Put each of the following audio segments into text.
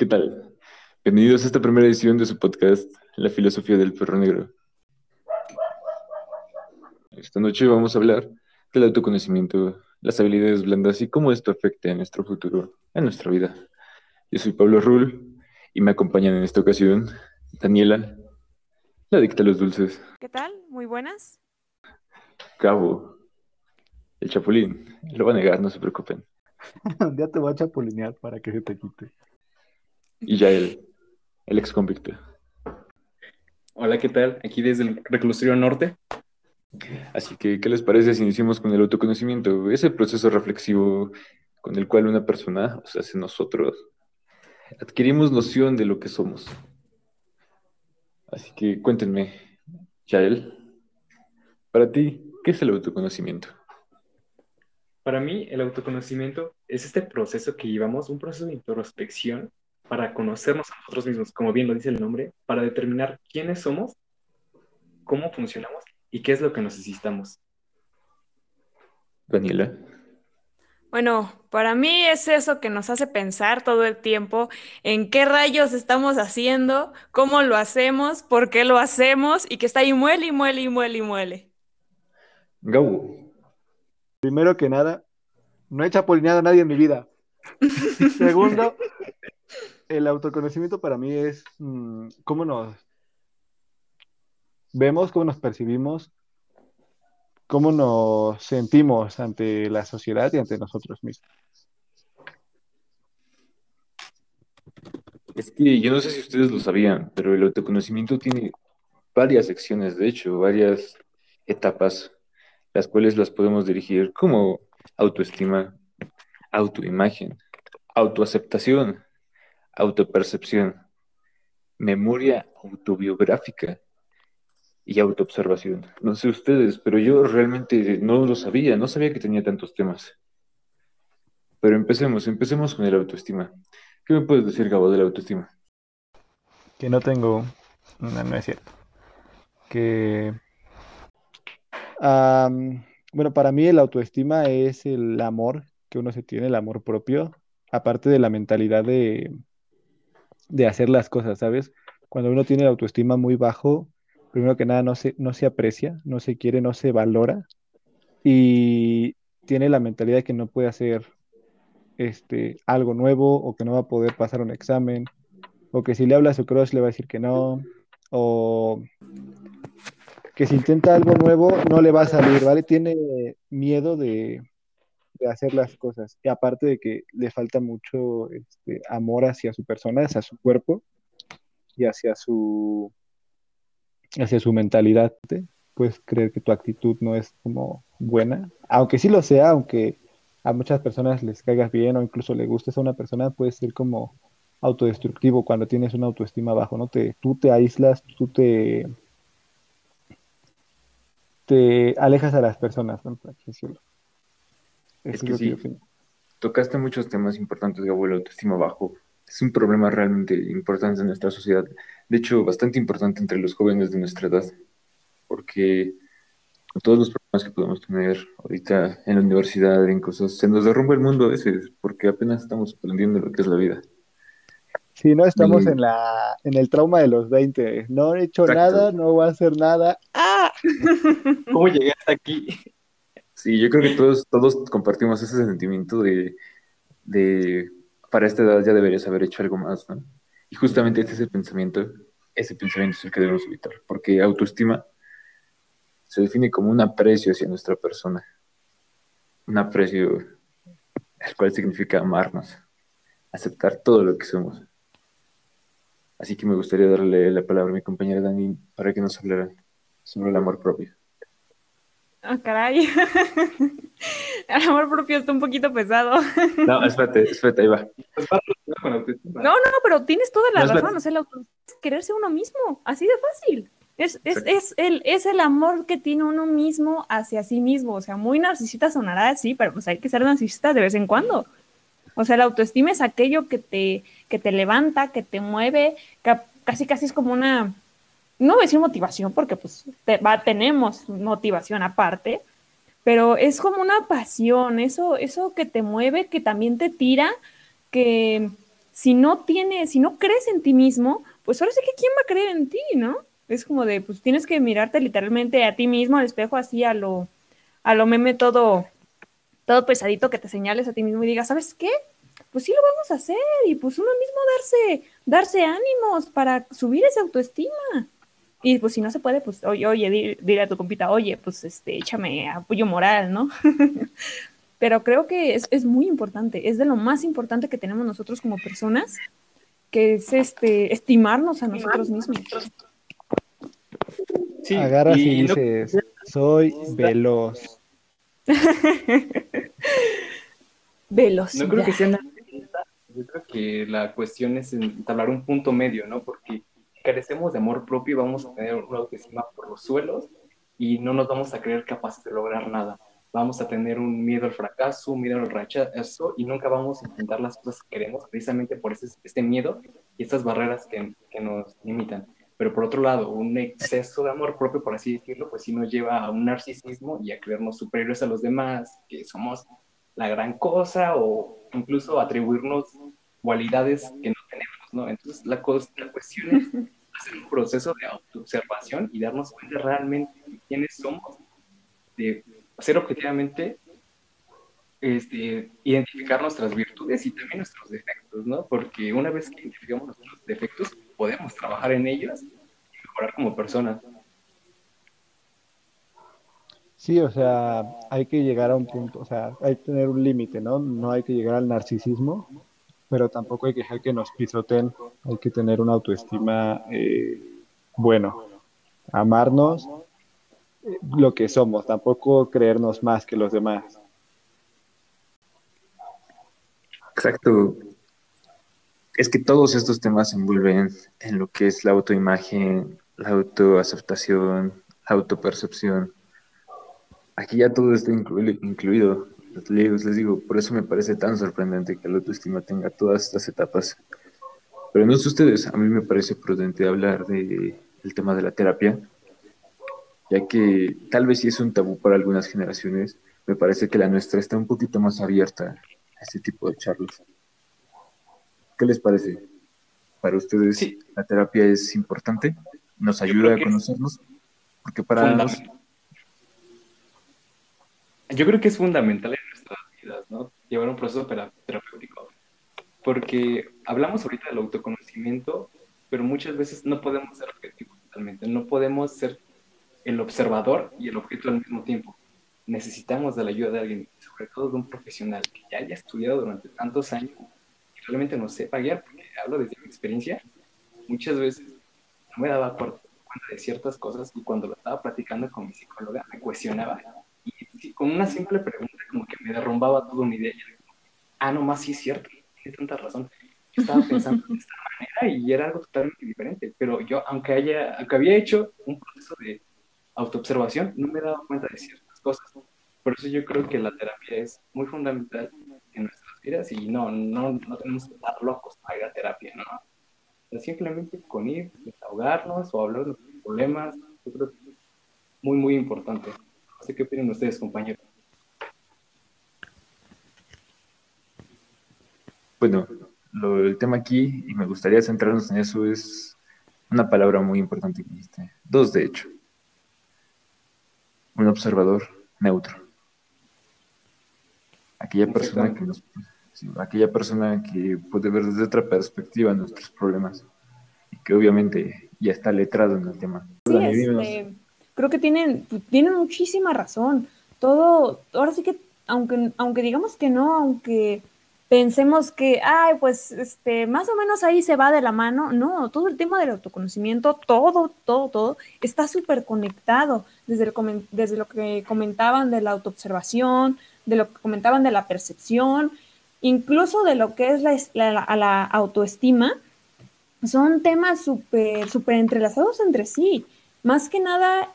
¿Qué tal? Bienvenidos a esta primera edición de su podcast, La filosofía del perro negro. Esta noche vamos a hablar del autoconocimiento, las habilidades blandas y cómo esto afecta a nuestro futuro, a nuestra vida. Yo soy Pablo Rul y me acompañan en esta ocasión Daniela, la adicta a los dulces. ¿Qué tal? Muy buenas. Cabo, el chapulín. Lo va a negar, no se preocupen. Un día te va a chapulinear para que se te quite. Y Yael, el ex convicto. Hola, ¿qué tal? Aquí desde el reclusorio norte. Así que, ¿qué les parece si iniciamos con el autoconocimiento? Ese proceso reflexivo con el cual una persona, o sea, nosotros, adquirimos noción de lo que somos. Así que, cuéntenme, Yael, para ti, ¿qué es el autoconocimiento? Para mí, el autoconocimiento es este proceso que llevamos, un proceso de introspección, para conocernos a nosotros mismos, como bien lo dice el nombre, para determinar quiénes somos, cómo funcionamos y qué es lo que necesitamos. Daniela. Bueno, para mí es eso que nos hace pensar todo el tiempo en qué rayos estamos haciendo, cómo lo hacemos, por qué lo hacemos y que está ahí muele. Gabo. Primero que nada, no he chapulineado a nadie en mi vida. Segundo... El autoconocimiento para mí es cómo nos vemos, cómo nos percibimos, cómo nos sentimos ante la sociedad y ante nosotros mismos. Es que yo no sé si ustedes lo sabían, pero el autoconocimiento tiene varias secciones, de hecho, varias etapas, las cuales las podemos dirigir como autoestima, autoimagen, autoaceptación, autopercepción, memoria autobiográfica y autoobservación. No sé ustedes, pero yo realmente no sabía que tenía tantos temas. Pero empecemos con el autoestima. ¿Qué me puedes decir, Gabo, de la autoestima? Que no tengo... No es cierto. Que... Bueno, para mí el autoestima es el amor que uno se tiene, el amor propio, aparte de la mentalidad de hacer las cosas, ¿sabes? Cuando uno tiene la autoestima muy bajo, primero que nada no se aprecia, no se quiere, no se valora y tiene la mentalidad de que no puede hacer algo nuevo o que no va a poder pasar un examen o que si le habla a su crush le va a decir que no o que si intenta algo nuevo no le va a salir, ¿vale? Tiene miedo de hacer las cosas, y aparte de que le falta mucho amor hacia su persona, hacia su cuerpo y hacia su mentalidad. Puedes creer que tu actitud no es como buena, aunque sí lo sea, aunque a muchas personas les caigas bien o incluso le gustes a una persona, puede ser como autodestructivo cuando tienes una autoestima bajo, ¿no? Tú te aíslas, tú te alejas a las personas, ¿no? Por decirlo. Es que sí, tocaste muchos temas importantes, Gabo. La autoestima bajo es un problema realmente importante en nuestra sociedad, de hecho bastante importante entre los jóvenes de nuestra edad, porque todos los problemas que podemos tener ahorita en la universidad, en cosas, se nos derrumba el mundo a veces, porque apenas estamos aprendiendo lo que es la vida. Sí, no estamos en el trauma de los 20, no he hecho Exacto. nada, no voy a hacer nada. ¡Ah! ¿Cómo llegué hasta aquí? Sí, yo creo que todos compartimos ese sentimiento de para esta edad ya deberías haber hecho algo más, ¿no? Y justamente este es el pensamiento, es el que debemos evitar, porque autoestima se define como un aprecio hacia nuestra persona, un aprecio el cual significa amarnos, aceptar todo lo que somos. Así que me gustaría darle la palabra a mi compañera Dani para que nos hablara sobre el amor propio. Ah, oh, caray. El amor propio está un poquito pesado. No, espérate, ahí va. No, pero tienes toda la razón. O sea, el autoestima es quererse uno mismo, así de fácil. Es el amor que tiene uno mismo hacia sí mismo. O sea, muy narcisista sonará, sí, pero pues hay que ser narcisista de vez en cuando. O sea, la autoestima es aquello que te levanta, que te mueve, que casi casi es como una... No voy a decir motivación porque pues tenemos motivación aparte, pero es como una pasión, eso que te mueve, que también te tira, que si no crees en ti mismo, pues ahora sí que quién va a creer en ti, ¿no? Es como de, pues tienes que mirarte literalmente a ti mismo, al espejo, así a lo meme todo pesadito, que te señales a ti mismo y digas, ¿sabes qué? Pues sí lo vamos a hacer, y pues uno mismo darse ánimos para subir esa autoestima. Y pues si no se puede, pues oye, dile a tu compita, oye, pues échame apoyo moral, ¿no? Pero creo que es muy importante, es de lo más importante que tenemos nosotros como personas, que es estimarnos a nosotros mismos. Sí, agarras y dices, soy veloz. Velocidad. No creo que sea una... Yo creo que la cuestión es entablar un punto medio, ¿no? Porque carecemos de amor propio y vamos a tener una autoestima por los suelos y no nos vamos a creer capaces de lograr nada. Vamos a tener un miedo al fracaso, un miedo al rechazo, y nunca vamos a intentar las cosas que queremos precisamente por este miedo y estas barreras que nos limitan. Pero por otro lado, un exceso de amor propio, por así decirlo, pues sí nos lleva a un narcisismo y a creernos superiores a los demás, que somos la gran cosa, o incluso atribuirnos cualidades que no tenemos, ¿no? Entonces la cuestión es hacer un proceso de autoobservación y darnos cuenta realmente de quiénes somos, de hacer objetivamente, identificar nuestras virtudes y también nuestros defectos, ¿no? Porque una vez que identificamos nuestros defectos, podemos trabajar en ellas y mejorar como personas. Sí, o sea, hay que llegar a un punto, o sea, hay que tener un límite, ¿no? No hay que llegar al narcisismo, pero tampoco hay que dejar que nos pisoteen, hay que tener una autoestima, amarnos lo que somos, tampoco creernos más que los demás. Exacto. Es que todos estos temas se envuelven en lo que es la autoimagen, la autoaceptación, la autopercepción. Aquí ya todo está incluido. Les digo, por eso me parece tan sorprendente que la autoestima tenga todas estas etapas. Pero no sé ustedes, a mí me parece prudente hablar del tema de la terapia, ya que tal vez sí es un tabú para algunas generaciones. Me parece que la nuestra está un poquito más abierta a este tipo de charlas. ¿Qué les parece? Para ustedes, sí, la terapia es importante, nos ayuda a conocernos, porque para nosotros... Yo creo que es fundamental en nuestras vidas, ¿no? Llevar un proceso terapéutico. Porque hablamos ahorita del autoconocimiento, pero muchas veces no podemos ser objetivos totalmente. No podemos ser el observador y el objeto al mismo tiempo. Necesitamos de la ayuda de alguien, sobre todo de un profesional que ya haya estudiado durante tantos años y realmente nos sepa guiar, porque hablo desde mi experiencia. Muchas veces no me daba cuenta de ciertas cosas y cuando lo estaba platicando con mi psicóloga me cuestionaba. Y con una simple pregunta como que me derrumbaba toda mi idea. No más sí es cierto, tiene tanta razón. Yo estaba pensando de esta manera y era algo totalmente diferente. Pero yo, aunque había hecho un proceso de autoobservación, no me daba cuenta de ciertas cosas. Por eso yo creo que la terapia es muy fundamental en nuestras vidas y no tenemos que estar locos para ir a terapia, ¿no? O sea, simplemente con ir, desahogarnos o hablar de los problemas, yo creo que es muy, muy importante. Así que, ¿qué opinan ustedes, compañeros? Bueno, el tema aquí, y me gustaría centrarnos en eso, es una palabra muy importante que dijiste. Dos, de hecho. Un observador neutro. Aquella persona que puede ver desde otra perspectiva nuestros problemas y que obviamente ya está letrado en el tema. Sí, creo que tienen muchísima razón. Todo, ahora sí que, aunque digamos que no, aunque pensemos que, más o menos ahí se va de la mano, no, todo el tema del autoconocimiento, todo, está súper conectado, desde lo que comentaban de la autoobservación, de lo que comentaban de la percepción, incluso de lo que es la autoestima, son temas súper entrelazados entre sí. Más que nada,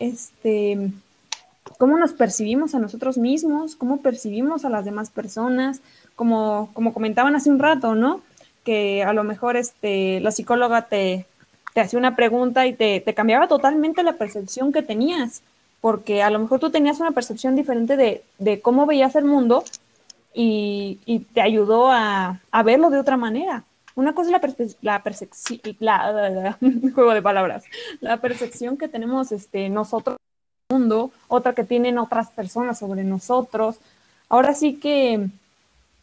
cómo nos percibimos a nosotros mismos, cómo percibimos a las demás personas, como comentaban hace un rato, ¿no? Que a lo mejor la psicóloga te hacía una pregunta y te cambiaba totalmente la percepción que tenías, porque a lo mejor tú tenías una percepción diferente de cómo veías el mundo y te ayudó a verlo de otra manera. Una cosa es la percepción que tenemos nosotros del mundo, otra que tienen otras personas sobre nosotros. Ahora sí que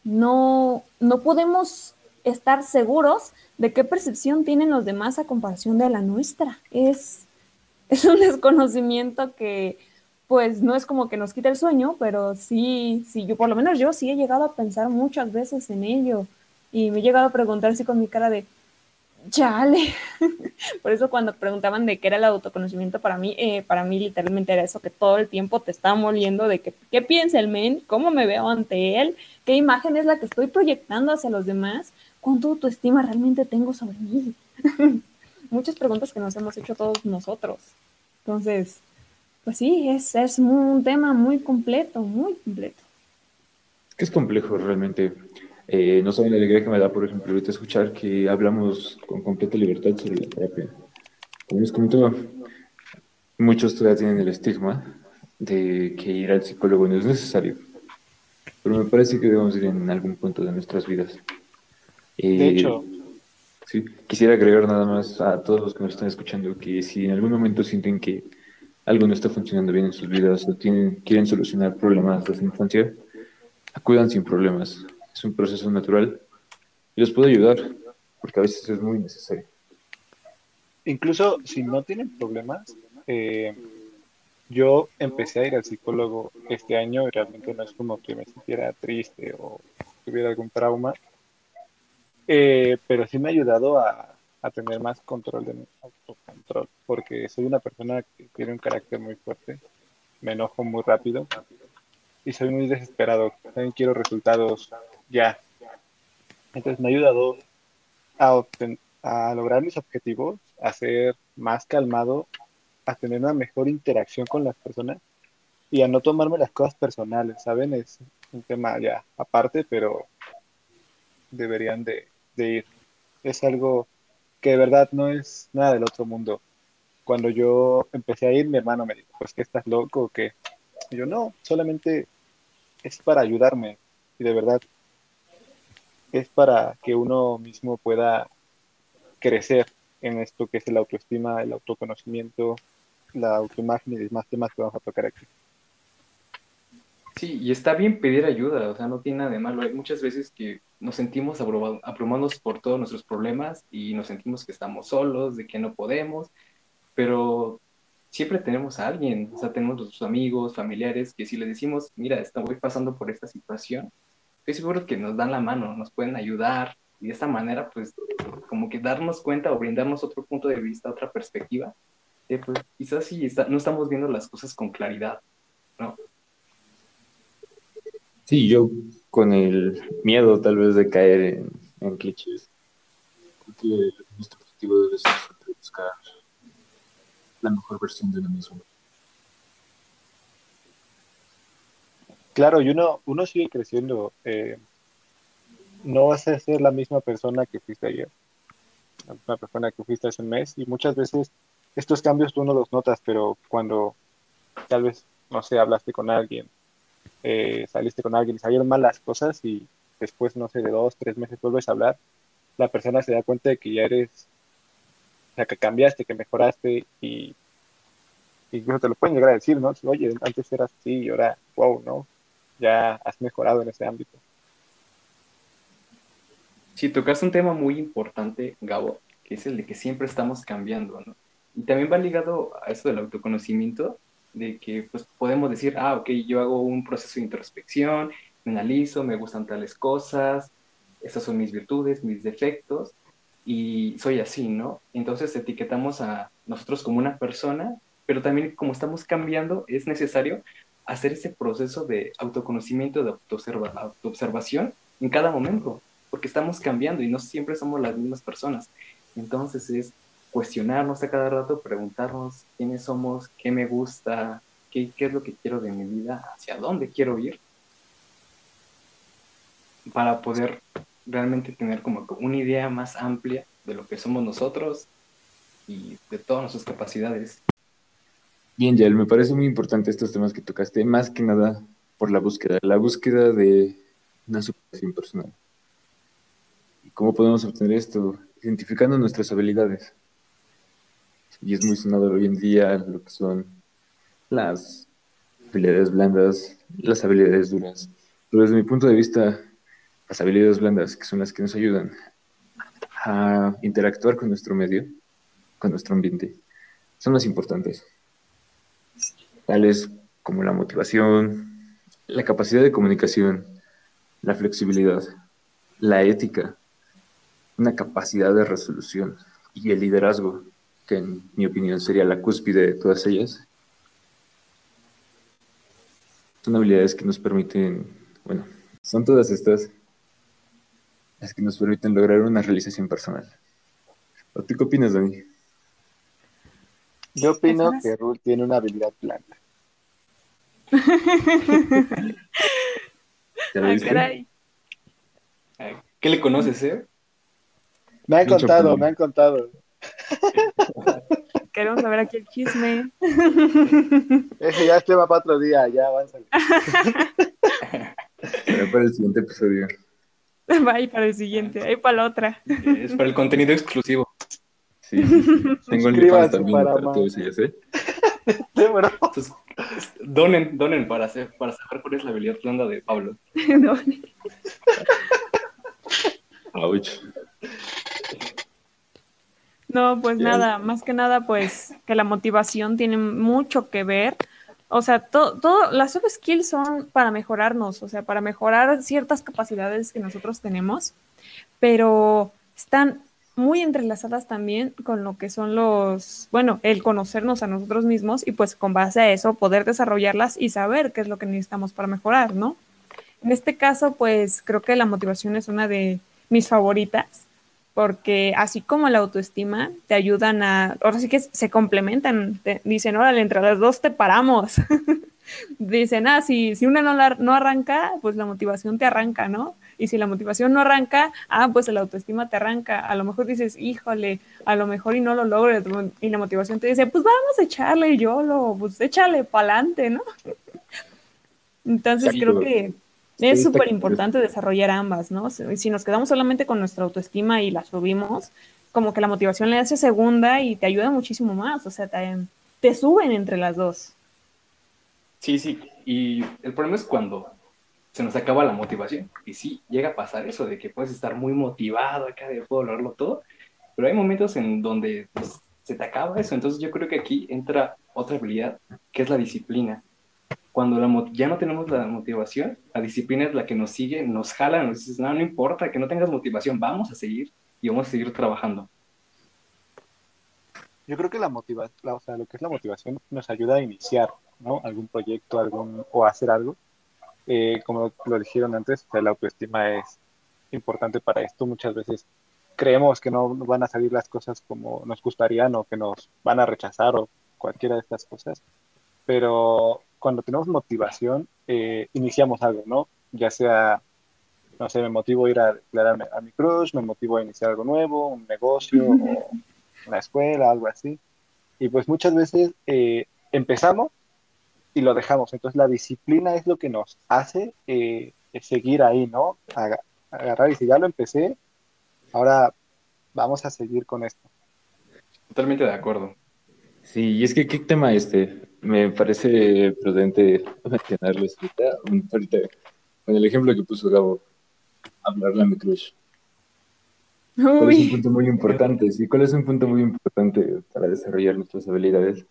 no podemos estar seguros de qué percepción tienen los demás a comparación de la nuestra. Es un desconocimiento que pues no es como que nos quite el sueño, pero sí, yo por lo menos sí he llegado a pensar muchas veces en ello y me he llegado a preguntar así con mi cara de chale. Por eso cuando preguntaban de qué era el autoconocimiento, para mí literalmente era eso, que todo el tiempo te está moliendo de qué piensa el men, cómo me veo ante él, qué imagen es la que estoy proyectando hacia los demás, cuánto autoestima realmente tengo sobre mí. Muchas preguntas que nos hemos hecho todos nosotros. Entonces, pues sí, es un tema muy completo, muy completo. Es que es complejo realmente. No saben la alegría que me da, por ejemplo, ahorita escuchar que hablamos con completa libertad sobre la terapia. Como les comentaba, muchos todavía tienen el estigma de que ir al psicólogo no es necesario. Pero me parece que debemos ir en algún punto de nuestras vidas. De hecho... Sí. Quisiera agregar nada más a todos los que nos están escuchando que si en algún momento sienten que algo no está funcionando bien en sus vidas o quieren solucionar problemas de su infancia, acudan sin problemas. Es un proceso natural y los puede ayudar porque a veces es muy necesario. Incluso si no tienen problemas, yo empecé a ir al psicólogo este año y realmente no es como que me sintiera triste o tuviera algún trauma. Pero sí me ha ayudado a tener más control de mi autocontrol, porque soy una persona que tiene un carácter muy fuerte, me enojo muy rápido y soy muy desesperado, también quiero resultados ya. Entonces me ha ayudado a lograr mis objetivos, a ser más calmado, a tener una mejor interacción con las personas y a no tomarme las cosas personales, ¿saben? Es un tema ya aparte, pero deberían de ir. Es algo que de verdad no es nada del otro mundo. Cuando yo empecé a ir, mi hermano me dijo, pues que estás loco o qué. Y yo no, solamente es para ayudarme. Y de verdad es para que uno mismo pueda crecer en esto que es el autoestima, el autoconocimiento, la autoimagen y demás temas que vamos a tocar aquí. Sí, y está bien pedir ayuda, o sea, no tiene nada de malo. Hay muchas veces que nos sentimos abrumados por todos nuestros problemas y nos sentimos que estamos solos, de que no podemos, pero siempre tenemos a alguien, o sea, tenemos a nuestros amigos, familiares, que si les decimos, mira, estoy pasando por esta situación, estoy seguro que nos dan la mano, nos pueden ayudar, y de esta manera, pues, como que darnos cuenta o brindarnos otro punto de vista, otra perspectiva, pues, quizás sí no estamos viendo las cosas con claridad, ¿no? Sí, yo con el miedo tal vez de caer en clichés, creo que nuestro objetivo debe ser buscar la mejor versión de uno mismo. Claro, y uno sigue creciendo. No vas a ser la misma persona que fuiste ayer, la misma persona que fuiste hace un mes, y muchas veces estos cambios tú no los notas, pero cuando tal vez, no sé, hablaste con alguien, saliste con alguien y salieron mal las cosas y después, no sé, de 2, 3 meses vuelves a hablar, la persona se da cuenta de que ya eres, o sea, que cambiaste, que mejoraste y incluso te lo pueden llegar a decir, ¿no? Oye, antes eras así y ahora, wow, ¿no? Ya has mejorado en ese ámbito. Sí, tocaste un tema muy importante, Gabo, que es el de que siempre estamos cambiando, ¿no? Y también va ligado a eso del autoconocimiento, de que pues podemos decir, ok, yo hago un proceso de introspección, me analizo, me gustan tales cosas, estas son mis virtudes, mis defectos, y soy así, ¿no? Entonces etiquetamos a nosotros como una persona, pero también como estamos cambiando, es necesario hacer ese proceso de autoconocimiento, de autoobservación en cada momento, porque estamos cambiando y no siempre somos las mismas personas. Entonces es cuestionarnos a cada rato, preguntarnos quiénes somos, qué me gusta, qué es lo que quiero de mi vida, hacia dónde quiero ir, para poder realmente tener como una idea más amplia de lo que somos nosotros y de todas nuestras capacidades. Bien, Yael, me parece muy importante estos temas que tocaste, más que nada por la búsqueda de una superación personal. ¿Cómo podemos obtener esto? Identificando nuestras habilidades. Y es muy sonado hoy en día lo que son las habilidades blandas, las habilidades duras. Pero desde mi punto de vista, las habilidades blandas, que son las que nos ayudan a interactuar con nuestro medio, con nuestro ambiente, son las importantes. Tales como la motivación, la capacidad de comunicación, la flexibilidad, la ética, una capacidad de resolución y el liderazgo, que en mi opinión sería la cúspide de todas ellas. Son habilidades que nos permiten, bueno, son todas estas las que nos permiten lograr una realización personal. ¿Tú qué opinas, Dani? Yo opino que Rul tiene una habilidad blanda. Ay, caray. ¿Qué le conoces, Me han contado. Queremos saber aquí el chisme. Ese ya es tema para otro día, ya avánzale. Pero para el siguiente episodio. Va ahí para el siguiente, ahí para la otra. Es para el contenido exclusivo. Sí. Tengo el libro también para todos ellos, ¿eh? Entonces, donen para saber cuál es la habilidad blanda de Pablo. Donen. Ouch. No, pues nada, más que nada, pues que la motivación tiene mucho que ver. O sea, las soft skills son para mejorarnos, o sea, para mejorar ciertas capacidades que nosotros tenemos, pero están muy entrelazadas también con lo que son el conocernos a nosotros mismos y pues con base a eso poder desarrollarlas y saber qué es lo que necesitamos para mejorar, ¿no? En este caso, pues creo que la motivación es una de mis favoritas, porque así como la autoestima te ayudan ahora sí que se complementan, dicen, órale, entre las dos te paramos, dicen, si una no arranca, pues la motivación te arranca, ¿no? Y si la motivación no arranca, pues la autoestima te arranca, a lo mejor dices, híjole, a lo mejor y no lo logres, y la motivación te dice, pues vamos a echarle, pues échale pa'lante, ¿no? Entonces creo que es súper importante desarrollar ambas, ¿no? Si nos quedamos solamente con nuestra autoestima y la subimos, como que la motivación le hace segunda y te ayuda muchísimo más, o sea, te suben entre las dos. Sí, y el problema es cuando se nos acaba la motivación, y sí, llega a pasar eso, de que puedes estar muy motivado acá, de puedo lograrlo todo, pero hay momentos en donde pues, se te acaba eso, entonces yo creo que aquí entra otra habilidad, que es la disciplina. Cuando ya no tenemos la motivación, la disciplina es la que nos sigue, nos jala, nos dices, no importa, que no tengas motivación, vamos a seguir y vamos a seguir trabajando. Yo creo que lo que es la motivación nos ayuda a iniciar, ¿no? Algún proyecto, o hacer algo. Como lo dijeron antes, la autoestima es importante para esto. Muchas veces creemos que no van a salir las cosas como nos gustarían o que nos van a rechazar o cualquiera de estas cosas, pero cuando tenemos motivación, iniciamos algo, ¿no? Ya sea, no sé, me motivo a ir a declararme a mi crush, me motivo a iniciar algo nuevo, un negocio, o una escuela, algo así. Y pues muchas veces empezamos y lo dejamos. Entonces la disciplina es lo que nos hace seguir ahí, ¿no? Agarrar y decir, ya lo empecé, ahora vamos a seguir con esto. Totalmente de acuerdo. Sí, y es que qué tema me parece prudente mencionarlo ahorita con el ejemplo que puso Gabo, hablarle a mi crush. ¿Cuál es un punto muy importante? Sí, ¿cuál es un punto muy importante para desarrollar nuestras habilidades?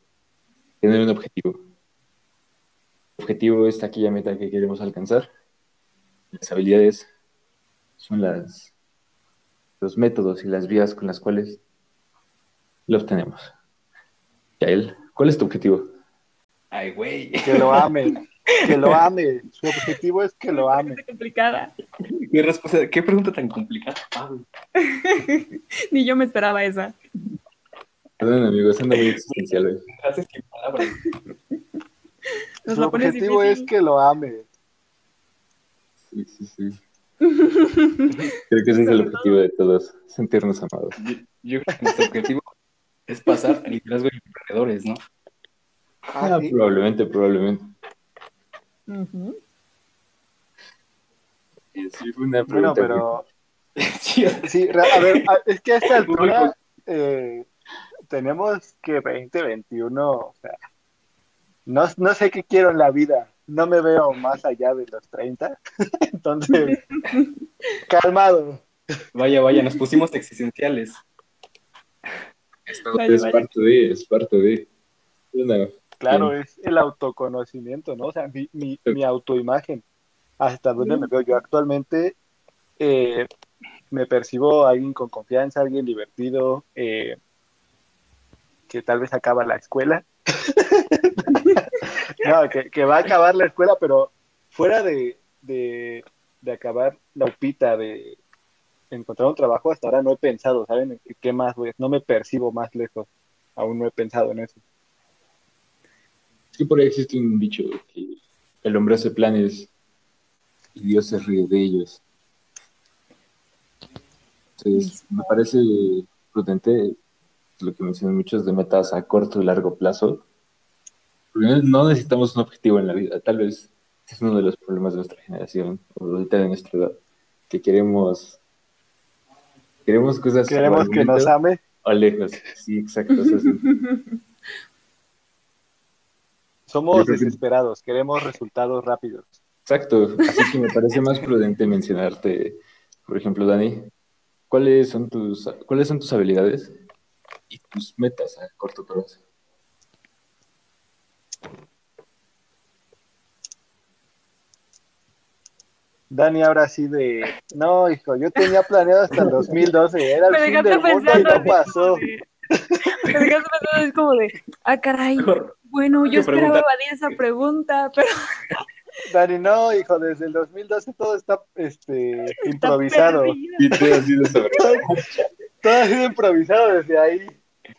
Tener un objetivo. El objetivo es aquella meta que queremos alcanzar. Las habilidades son los métodos y las vías con las cuales lo obtenemos. Yael, ¿cuál es tu objetivo? Ay, güey. Que lo ame. Su objetivo es que lo ame. Qué complicada. ¿Qué pregunta tan complicada, Pablo? Ni yo me esperaba esa. Perdón, amigos, anda muy existencial hoy. Gracias, sin palabras. Su objetivo es que lo ame. Sí. Creo que ese es el objetivo de todos, sentirnos amados. Yo creo que nuestro objetivo es pasar al liderazgo de emprendedores, ¿no? ¿Sí? Probablemente. Uh-huh. Sí, fue una pregunta. Bueno, pero Sí, a ver, es que a esta altura tenemos que 2021, o sea, no sé qué quiero en la vida, no me veo más allá de los 30, entonces, calmado. Vaya, nos pusimos existenciales. Es parte de. No, claro, bien. Es el autoconocimiento, ¿no? O sea, mi autoimagen, hasta dónde me veo yo actualmente. Me percibo alguien con confianza, alguien divertido, que tal vez acaba la escuela. No, que va a acabar la escuela, pero fuera de acabar la upita, de encontrar un trabajo, hasta ahora no he pensado, ¿saben? ¿Qué más voy a hacer? No me percibo más lejos, aún no he pensado en eso. Es que por ahí existe un dicho, que el hombre hace planes y Dios se ríe de ellos. Entonces, me parece prudente lo que mencionan muchos de metas a corto y largo plazo. No necesitamos un objetivo en la vida. Tal vez es uno de los problemas de nuestra generación, o ahorita de nuestra edad, que queremos cosas... Queremos que nos ame. O lejos, sí, exacto. Eso es. Somos desesperados, queremos resultados rápidos. Exacto, así que me parece más prudente mencionarte, por ejemplo, Dani, ¿Cuáles son tus habilidades y tus metas a corto plazo? Dani, ahora sí de... No, hijo, yo tenía planeado hasta el 2012. Era el fin del mundo y no pasó. Me dejaste pensando, es como de... Ah, caray. Bueno, yo esperaba esa pregunta, pero... Dani, no, hijo, desde el 2012 todo está, está improvisado. Y todo ha sido improvisado desde ahí.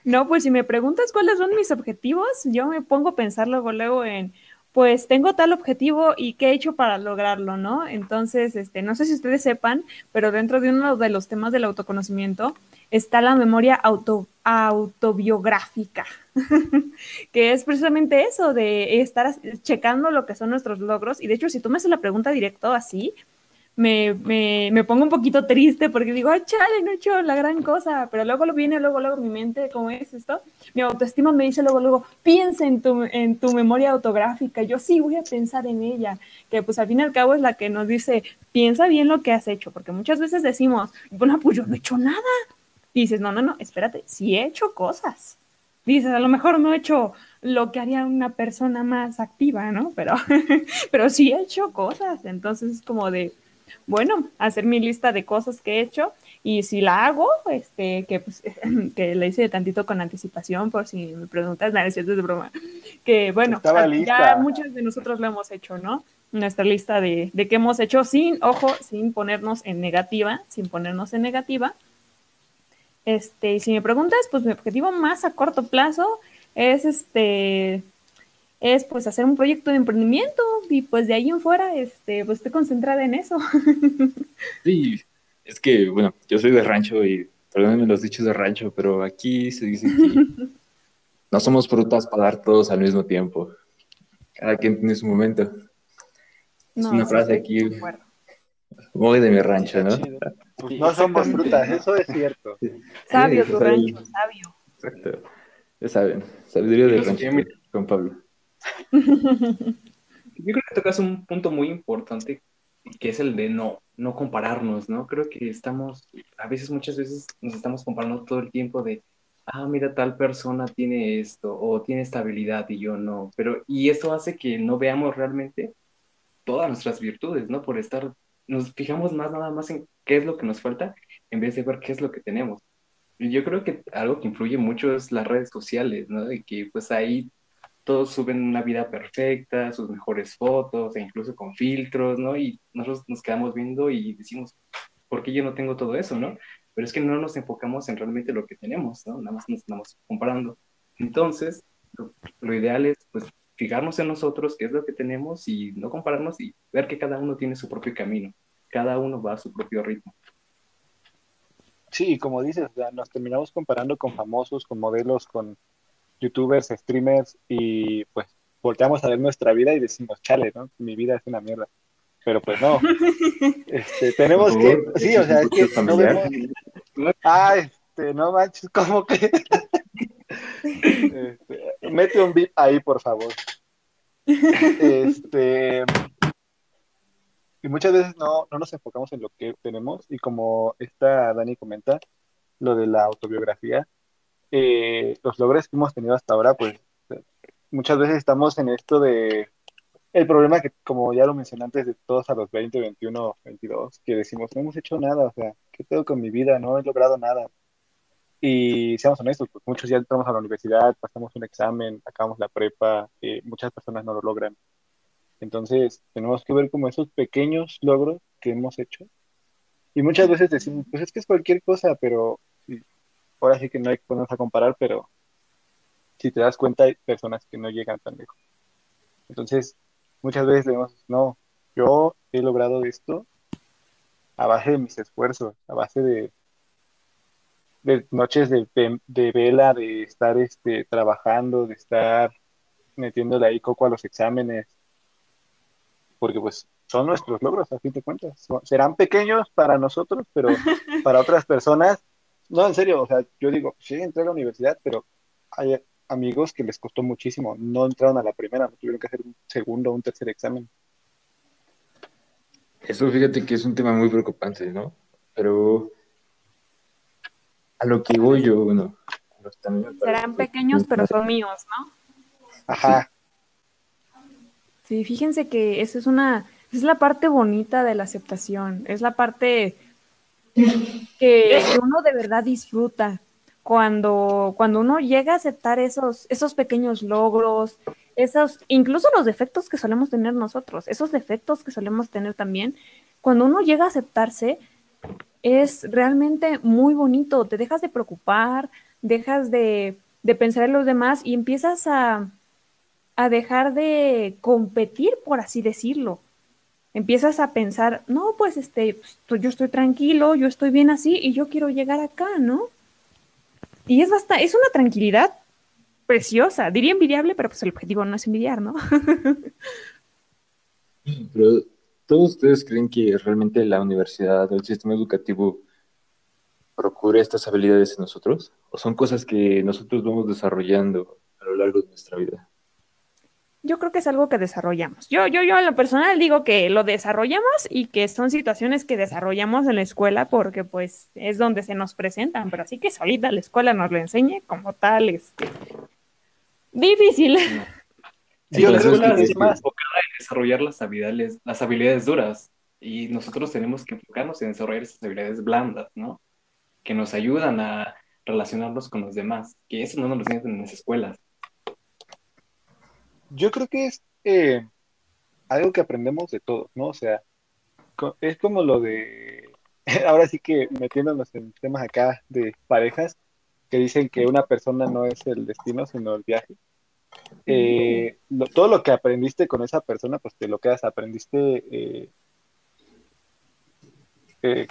No, pues si me preguntas cuáles son mis objetivos, yo me pongo a pensar luego en, pues tengo tal objetivo y qué he hecho para lograrlo, ¿no? Entonces, no sé si ustedes sepan, pero dentro de uno de los temas del autoconocimiento está la memoria autobiográfica, que es precisamente eso, de estar checando lo que son nuestros logros. Y de hecho, si tú me haces la pregunta directo así, me pongo un poquito triste porque digo, ¡ay, chale, no he hecho la gran cosa! Pero luego viene luego mi mente, ¿cómo es esto? Mi autoestima me dice luego, piensa en tu memoria autobiográfica. Yo sí voy a pensar en ella, que pues al fin y al cabo es la que nos dice, piensa bien lo que has hecho, porque muchas veces decimos, bueno, pues yo no he hecho nada. Y dices, no, espérate, sí he hecho cosas. Dices, a lo mejor no he hecho lo que haría una persona más activa, ¿no? Pero sí he hecho cosas. Entonces es como de, bueno, hacer mi lista de cosas que he hecho. Y si la hago, que la hice tantito con anticipación, por si me preguntas, nada, es cierto, es broma. Que bueno, ya muchos de nosotros lo hemos hecho, ¿no? Nuestra lista de qué hemos hecho sin ponernos en negativa, si me preguntas, pues mi objetivo más a corto plazo es pues hacer un proyecto de emprendimiento y pues de ahí en fuera, pues estoy concentrada en eso. Sí, es que, bueno, yo soy de rancho y perdónenme los dichos de rancho, pero aquí se dice que no somos frutas para dar todos al mismo tiempo. Cada quien tiene su momento. No, es una frase aquí muy de mi rancho, ¿no? Pues no somos frutas, eso es cierto. Sabio, tu rancho, sabio. Exacto. Ya saben, sabiduría del rancho con Pablo. Yo creo que tocas un punto muy importante, que es el de no compararnos, ¿no? Creo que muchas veces nos estamos comparando todo el tiempo de, mira, tal persona tiene esto, o tiene esta habilidad y yo no. Y eso hace que no veamos realmente todas nuestras virtudes, ¿no? Nos fijamos nada más en qué es lo que nos falta, en vez de ver qué es lo que tenemos. Y yo creo que algo que influye mucho es las redes sociales, ¿no? De que pues ahí todos suben una vida perfecta, sus mejores fotos, e incluso con filtros, ¿no? Y nosotros nos quedamos viendo y decimos, ¿por qué yo no tengo todo eso, no? Pero es que no nos enfocamos en realmente lo que tenemos, ¿no? Nada más nos estamos comparando. Entonces, lo ideal es, pues, fijarnos en nosotros, qué es lo que tenemos y no compararnos y ver que cada uno tiene su propio camino, cada uno va a su propio ritmo. Sí, como dices, nos terminamos comparando con famosos, con modelos, con youtubers, streamers y pues volteamos a ver nuestra vida y decimos, chale, ¿no? Mi vida es una mierda. pero pues no. Tenemos que, sí, o sea, es que no vemos. Ah, no manches, ¿cómo que? Mete un beat ahí, por favor. Y muchas veces no nos enfocamos en lo que tenemos, y como esta Dani comenta, lo de la autobiografía, los logros que hemos tenido hasta ahora, pues muchas veces estamos en esto de el problema que, como ya lo mencioné antes, de todos a los 20, 21, 22, que decimos, no hemos hecho nada, o sea, ¿qué tengo con mi vida? No he logrado nada. Y seamos honestos, pues muchos ya entramos a la universidad, pasamos un examen, acabamos la prepa, muchas personas no lo logran. Entonces, tenemos que ver como esos pequeños logros que hemos hecho. Y muchas veces decimos, pues es que es cualquier cosa, pero ahora sí que no hay que ponernos a comparar, pero si te das cuenta, hay personas que no llegan tan lejos. Entonces, muchas veces decimos, no, yo he logrado esto a base de mis esfuerzos, a base de noches de vela, de estar trabajando, de estar metiéndole ahí coco a los exámenes, porque pues son nuestros logros, a fin de cuentas. Serán pequeños para nosotros, pero para otras personas, no, en serio, o sea, yo digo, sí, entré a la universidad, pero hay amigos que les costó muchísimo, no entraron a la primera, tuvieron que hacer un segundo o un tercer examen. Eso, fíjate que es un tema muy preocupante, ¿no? Pero a lo que voy yo, bueno, serán pequeños, pero son míos, ¿no? Ajá. Sí, fíjense que eso es la parte bonita de la aceptación, es la parte que uno de verdad disfruta. Cuando uno llega a aceptar esos pequeños logros, incluso los defectos que solemos tener nosotros, esos defectos que solemos tener también, cuando uno llega a aceptarse, es realmente muy bonito. Te dejas de preocupar, dejas de pensar en los demás y empiezas a dejar de competir, por así decirlo. Empiezas a pensar, no, pues yo estoy tranquilo, yo estoy bien así y yo quiero llegar acá, ¿no? Y es una tranquilidad preciosa, diría envidiable, pero pues el objetivo no es envidiar, ¿no? Pero ¿todos ustedes creen que realmente la universidad o el sistema educativo procura estas habilidades en nosotros? ¿O son cosas que nosotros vamos desarrollando a lo largo de nuestra vida? Yo creo que es algo que desarrollamos. Yo en lo personal digo que lo desarrollamos y que son situaciones que desarrollamos en la escuela porque pues es donde se nos presentan, pero así que solita la escuela nos lo enseñe como tal, difícil. No. Sí, la escuela es más enfocada en desarrollar las habilidades duras y nosotros tenemos que enfocarnos en desarrollar esas habilidades blandas, ¿no? Que nos ayudan a relacionarnos con los demás, que eso no nos lo enseñan en las escuelas. Yo creo que es algo que aprendemos de todos, ¿no? O sea, es como lo de, ahora sí que metiéndonos en temas acá de parejas, que dicen que una persona no es el destino, sino el viaje. Todo lo que aprendiste con esa persona, pues te lo quedas, aprendiste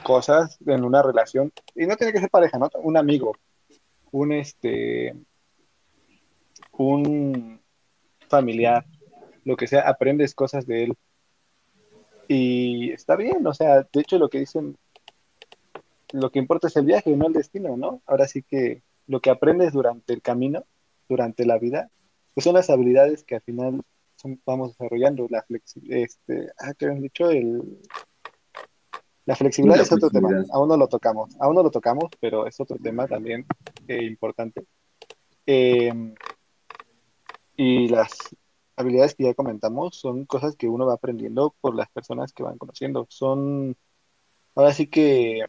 cosas en una relación, y no tiene que ser pareja, ¿no? Un amigo, un familiar, lo que sea, aprendes cosas de él. Y está bien, o sea, de hecho lo que dicen, lo que importa es el viaje, no el destino, ¿no? Ahora sí que lo que aprendes durante el camino, durante la vida, pues son las habilidades que al final vamos desarrollando. La flexibilidad, ¿qué habían dicho? La flexibilidad es otro tema, aún no lo tocamos, pero es otro tema también importante. Y las habilidades que ya comentamos son cosas que uno va aprendiendo por las personas que van conociendo. Son, ahora sí que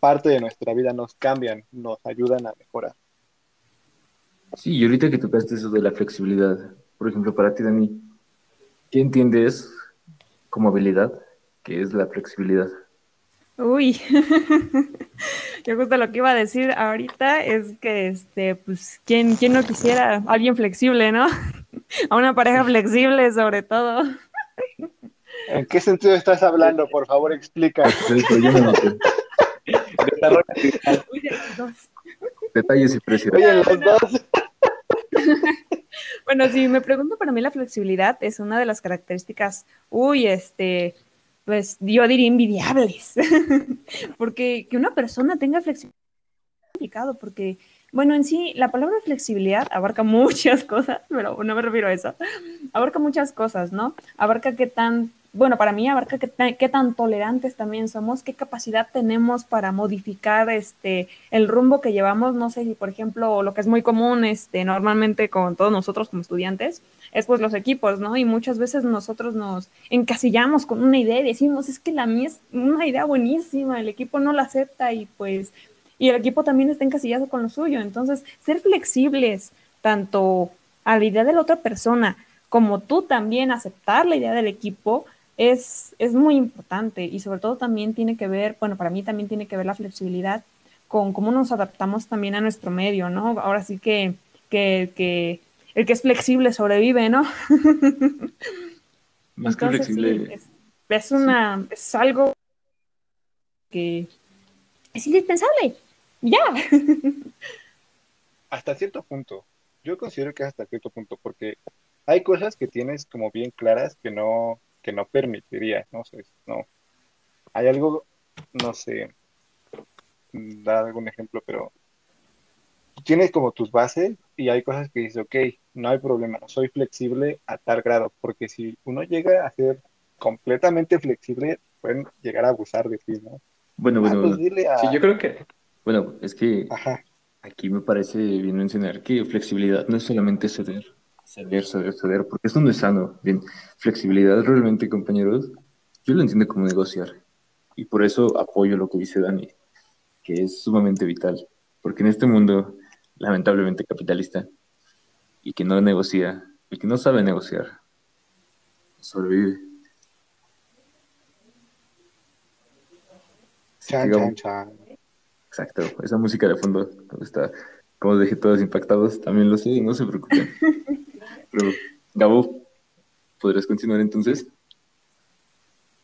parte de nuestra vida, nos cambian, nos ayudan a mejorar. Sí, y ahorita que tocaste eso de la flexibilidad, por ejemplo, para ti, Dani, ¿qué entiendes como habilidad que es la flexibilidad? Uy, yo justo lo que iba a decir ahorita es que, pues, ¿quién no quisiera a alguien flexible, no? A una pareja flexible, sobre todo. ¿En qué sentido estás hablando? Por favor, explica. Detalles y precios. Oye, los dos. Bueno, si me pregunto, para mí la flexibilidad es una de las características, pues yo diría envidiables, porque que una persona tenga flexibilidad es complicado, porque, bueno, en sí, la palabra flexibilidad abarca muchas cosas, pero no me refiero a eso, abarca muchas cosas, ¿no? Abarca qué tan, bueno, para mí abarca qué tan tolerantes también somos, qué capacidad tenemos para modificar el rumbo que llevamos, no sé, si por ejemplo, lo que es muy común normalmente con todos nosotros como estudiantes, es pues los equipos, ¿no? Y muchas veces nosotros nos encasillamos con una idea y decimos, es que la mía es una idea buenísima, el equipo no la acepta y pues, y el equipo también está encasillado con lo suyo, entonces ser flexibles tanto a la idea de la otra persona como tú también aceptar la idea del equipo es muy importante y sobre todo también tiene que ver, bueno, para mí también tiene que ver la flexibilidad con cómo nos adaptamos también a nuestro medio, ¿no? Ahora sí que el que es flexible sobrevive, ¿no? Más entonces, que flexible. Sí, es algo que es indispensable, ya. Hasta cierto punto. Yo considero que hasta cierto punto, porque hay cosas que tienes como bien claras que no permitirías, no sé, no. Hay algo, no sé, dar algún ejemplo, pero tienes como tus bases y hay cosas que dices, ok, no hay problema, soy flexible a tal grado, porque si uno llega a ser completamente flexible, pueden llegar a abusar de ti, ¿no? Bueno. Pues sí, yo creo que, bueno, es que ajá. Aquí me parece bien mencionar que flexibilidad no es solamente ceder, porque esto no es sano. Bien, flexibilidad realmente, compañeros, yo lo entiendo como negociar, y por eso apoyo lo que dice Dani, que es sumamente vital, porque en este mundo, lamentablemente capitalista, y que no negocia, el que no sabe negociar, sobrevive. Chan, chan, chan. Exacto, esa música de fondo, está, como os dejé todos impactados, también lo sé, y no se preocupen. Pero, Gabo, ¿podrías continuar entonces?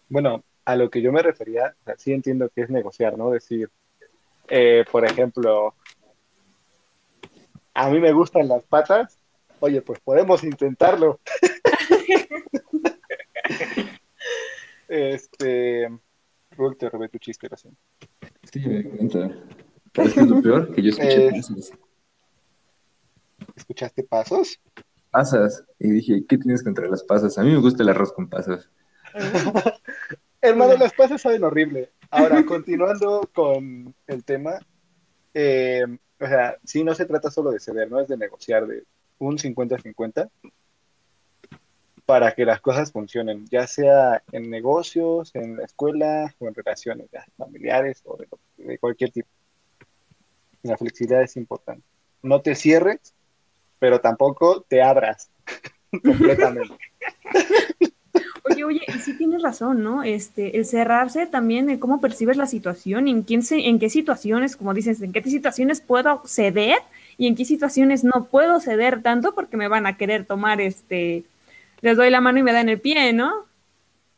Bueno, a lo que yo me refería, o sea, sí entiendo que es negociar, ¿no? Decir, por ejemplo, a mí me gustan las patas, oye, pues podemos intentarlo. Rul, te robé tu chiste, lo siento. Sí, me encanta. ¿Sabes qué es lo peor? Que yo escuché pasos. ¿Escuchaste pasos? Pasas, y dije, ¿qué tienes contra las pasas? A mí me gusta el arroz con pasas. Hermano, las pasas saben horrible. Ahora, continuando con el tema, o sea, sí, no se trata solo de ceder, ¿no? Es de negociar de un 50-50 para que las cosas funcionen, ya sea en negocios, en la escuela, o en relaciones familiares, o de cualquier tipo. La flexibilidad es importante. No te cierres, pero tampoco te abras completamente. Oye, y sí tienes razón, ¿no? El cerrarse también, en cómo percibes la situación, en qué situaciones, como dices, en qué situaciones puedo ceder y en qué situaciones no puedo ceder tanto porque me van a querer tomar, les doy la mano y me dan el pie, ¿no?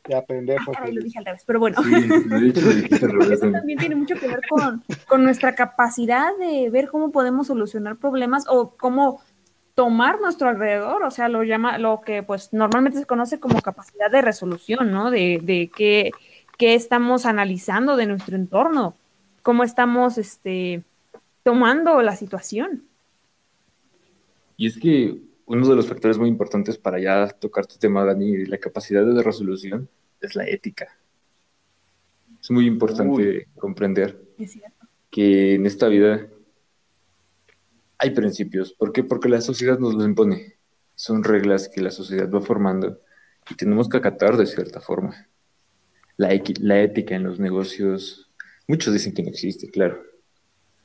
Ya, pendejo. Ah, lo dije al revés, pero bueno. Sí, eso también tiene mucho que ver con nuestra capacidad de ver cómo podemos solucionar problemas o cómo tomar nuestro alrededor, o sea, lo que pues normalmente se conoce como capacidad de resolución, ¿no? De qué estamos analizando de nuestro entorno, cómo estamos tomando la situación. Y es que uno de los factores muy importantes para ya tocar tu tema, Dani, y la capacidad de resolución es la ética. Es muy importante comprender que en esta vida hay principios. ¿Por qué? Porque la sociedad nos los impone. Son reglas que la sociedad va formando y tenemos que acatar de cierta forma. La ética en los negocios, muchos dicen que no existe, claro.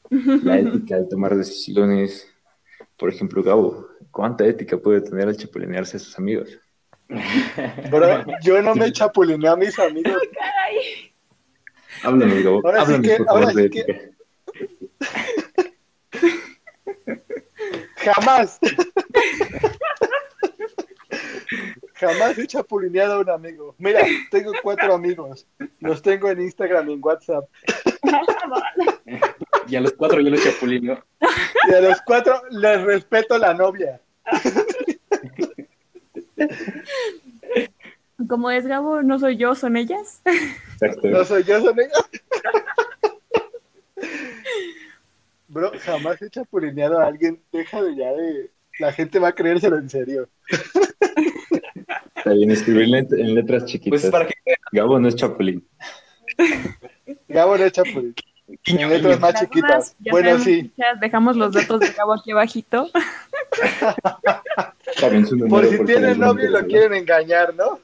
La ética de tomar decisiones. Por ejemplo, Gabo, ¿cuánta ética puede tener al chapulinearse a sus amigos? Pero yo no me chapulineé a mis amigos. Oh, caray. Háblame, Gabo. Ahora sí que... Jamás he chapulineado a un amigo. Mira, tengo 4 amigos. Los tengo en Instagram y en WhatsApp. Y a los 4 yo los chapulino. Y a los 4 les respeto la novia. Como es Gabo, no soy yo, son ellas. Exacto. No soy yo, son ellas. Bro, jamás he chapulineado a alguien. Deja de ya de... La gente va a creérselo en serio. Está bien, escribirle en letras chiquitas. Pues para que... Gabo no es chapulín. Gabo no es chapulín. En letras más chiquitas. Bueno, sí. Dejamos los datos de Gabo aquí abajito. Número, por si tienen novio y lo quieren engañar, ¿no?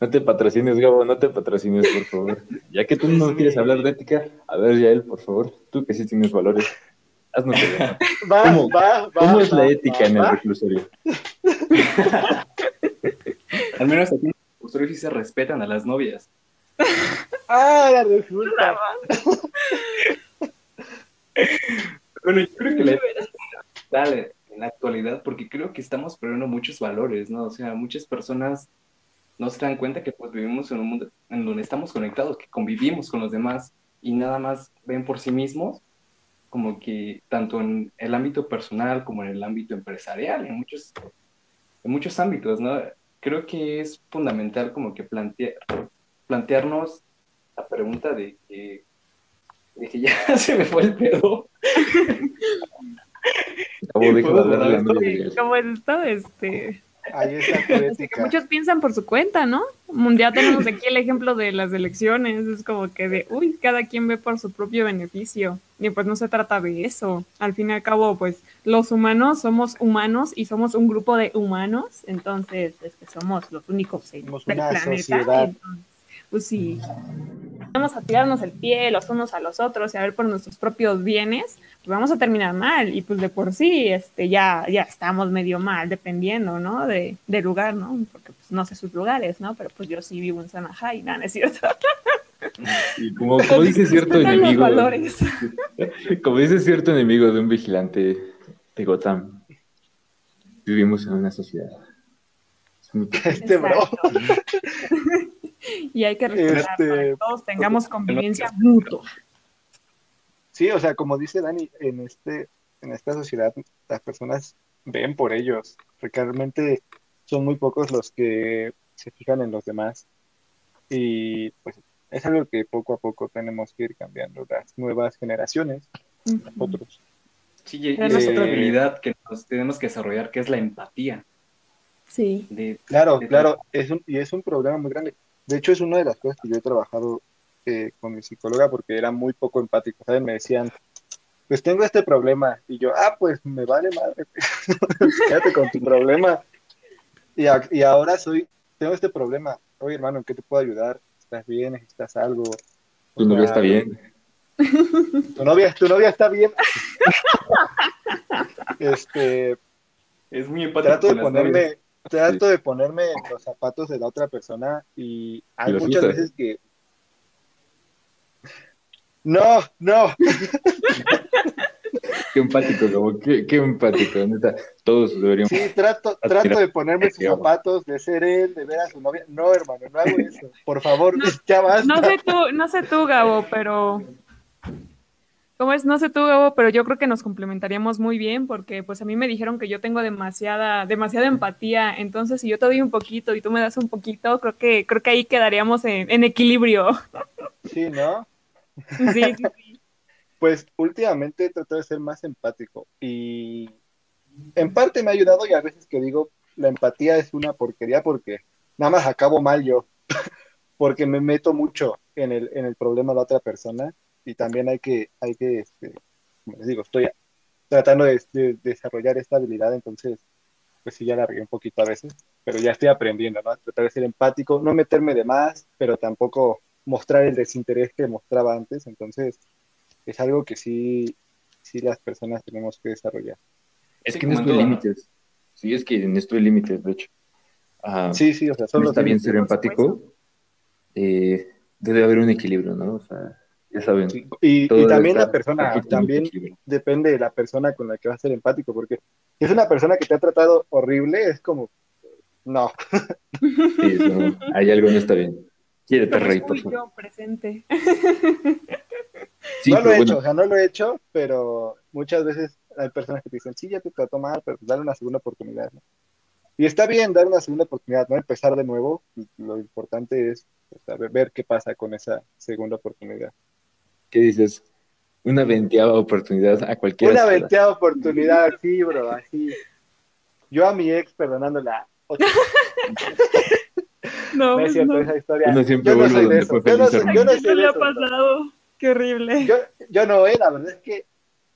No te patrocines, Gabo, no te patrocines, por favor. Ya que tú no quieres hablar de ética, a ver, Yael, por favor, tú que sí tienes valores, haznos ver. ¿Cómo es la ética en el reclusorio? Al menos aquí en el reclusorio sí se respetan a las novias. ¡Ah, la resulta! Bueno, yo creo que la ética... Dale, en la actualidad, porque creo que estamos perdiendo muchos valores, ¿no? O sea, muchas personas no se dan cuenta que pues vivimos en un mundo en donde estamos conectados, que convivimos con los demás y nada más ven por sí mismos, como que tanto en el ámbito personal como en el ámbito empresarial, en muchos ámbitos, ¿no? Creo que es fundamental como que plantearnos la pregunta de que ya se me fue el pedo. ¿Cómo es esto? Ahí está tu ética. Muchos piensan por su cuenta, ¿no? Ya tenemos aquí el ejemplo de las elecciones. Es como que cada quien ve por su propio beneficio. Y pues no se trata de eso. Al fin y al cabo, pues los humanos somos humanos y somos un grupo de humanos. Entonces, somos los únicos en el planeta. Sociedad. Entonces, pues sí. Vamos a tirarnos el pie los unos a los otros y a ver por nuestros propios bienes, pues vamos a terminar mal, y pues de por sí ya estamos medio mal, dependiendo, ¿no? De lugar, ¿no? Porque pues no sé sus lugares, ¿no? Pero pues yo sí vivo en Sanajay, nada, ¿no es cierto? Y como dice cierto enemigo, como dice cierto enemigo de un vigilante de Gotham, vivimos en una sociedad. Bro. Y hay que respetar para que todos tengamos convivencia mutua. Sí, o sea, como dice Dani, en esta sociedad las personas ven por ellos, porque realmente son muy pocos los que se fijan en los demás, y pues es algo que poco a poco tenemos que ir cambiando las nuevas generaciones, nosotros. Sí, y es otra habilidad que nos tenemos que desarrollar, que es la empatía. Sí. Claro, es un problema muy grande. De hecho, es una de las cosas que yo he trabajado con mi psicóloga, porque era muy poco empático, ¿sabes? Me decían, pues tengo este problema, y yo, pues me vale madre, quédate con tu problema. Y ahora tengo este problema, oye hermano, ¿en qué te puedo ayudar? ¿Estás bien? ¿Necesitas algo? Tu novia está bien. Tu novia está bien. Es muy empático. Trato de ponerme en los zapatos de la otra persona, y hay muchas veces que... ¡No! Qué empático, como qué empático, neta. Todos deberíamos... Sí, trato de ponerme en sus zapatos, de ser él, de ver a su novia. No, hermano, no hago eso. Por favor, ya basta. No sé tú, Gabo, pero... ¿Cómo es? No sé tú, Gabo, pero yo creo que nos complementaríamos muy bien, porque pues a mí me dijeron que yo tengo demasiada empatía, entonces si yo te doy un poquito y tú me das un poquito, creo que ahí quedaríamos en equilibrio. Sí, ¿no? Sí. Pues últimamente he tratado de ser más empático, y en parte me ha ayudado, y a veces que digo, la empatía es una porquería porque nada más acabo mal yo, porque me meto mucho en el problema de la otra persona. Y también hay que como les digo, estoy tratando de desarrollar esta habilidad, entonces, pues sí, ya la regué un poquito a veces, pero ya estoy aprendiendo, ¿no? Tratar de ser empático, no meterme de más, pero tampoco mostrar el desinterés que mostraba antes, entonces, es algo que sí las personas tenemos que desarrollar. Es que no estoy límites. Sí, es que no estoy límites, de hecho. Sí, o sea, solo está bien ser empático, debe haber un equilibrio, ¿no? O sea... Ya saben, y también la persona, también depende de la persona con la que vas a ser empático, porque si es una persona que te ha tratado horrible, es como, no. Sí, no, hay algo no está bien. Quiérete, rey, por favor. Yo presente. Sí, no lo he hecho, pero muchas veces hay personas que te dicen, sí, ya te trató mal, pero dale una segunda oportunidad, ¿no? Y está bien dar una segunda oportunidad, ¿no? Empezar de nuevo, lo importante es saber, ver qué pasa con esa segunda oportunidad. ¿Qué dices? Una venteada oportunidad a cualquiera. Una venteada oportunidad, sí, bro, así. Yo a mi ex perdonándola. No es cierto, no. Esa historia. Uno siempre vuelve donde fue feliz. Yo no sé le ha pasado. Bro. Qué horrible. Yo no, la verdad es que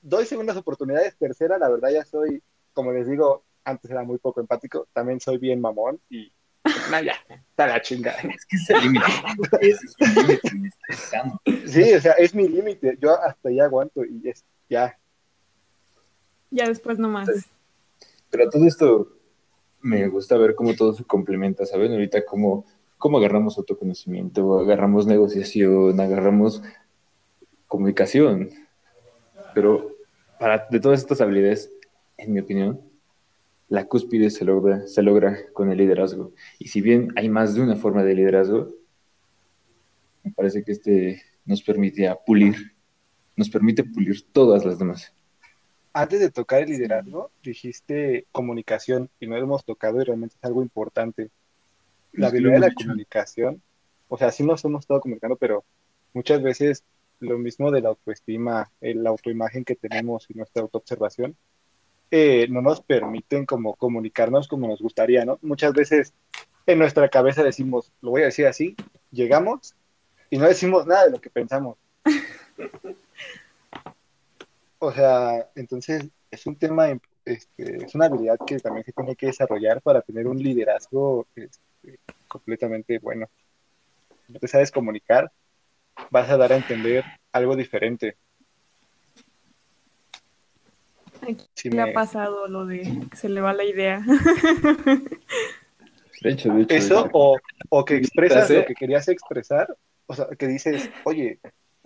doy segundas oportunidades, tercera, la verdad ya soy, como les digo, antes era muy poco empático, también soy bien mamón y no, ya, está la chingada. Es que se limita. Es mi límite. Sí, o sea, es mi límite. Yo hasta ahí aguanto y es, ya. Ya después nomás. Pero todo esto me gusta ver cómo todo se complementa, ¿saben? Ahorita cómo agarramos autoconocimiento, agarramos negociación, agarramos comunicación. Pero de todas estas habilidades, en mi opinión, la cúspide se logra con el liderazgo. Y si bien hay más de una forma de liderazgo, me parece que nos permite pulir todas las demás. Antes de tocar el liderazgo, dijiste comunicación, y no lo hemos tocado, y realmente es algo importante. La habilidad de la comunicación, o sea, sí nos hemos estado comunicando, pero muchas veces lo mismo de la autoestima, la autoimagen que tenemos y nuestra autoobservación, no nos permiten como comunicarnos como nos gustaría, ¿no? Muchas veces en nuestra cabeza decimos, lo voy a decir así, llegamos y no decimos nada de lo que pensamos. O sea, entonces es un tema, es una habilidad que también se tiene que desarrollar para tener un liderazgo completamente bueno. No te sabes comunicar, vas a dar a entender algo diferente. Aquí sí le ha pasado lo de que se le va la idea. De hecho. Eso, o que expresas lo que querías expresar, o sea, que dices, oye,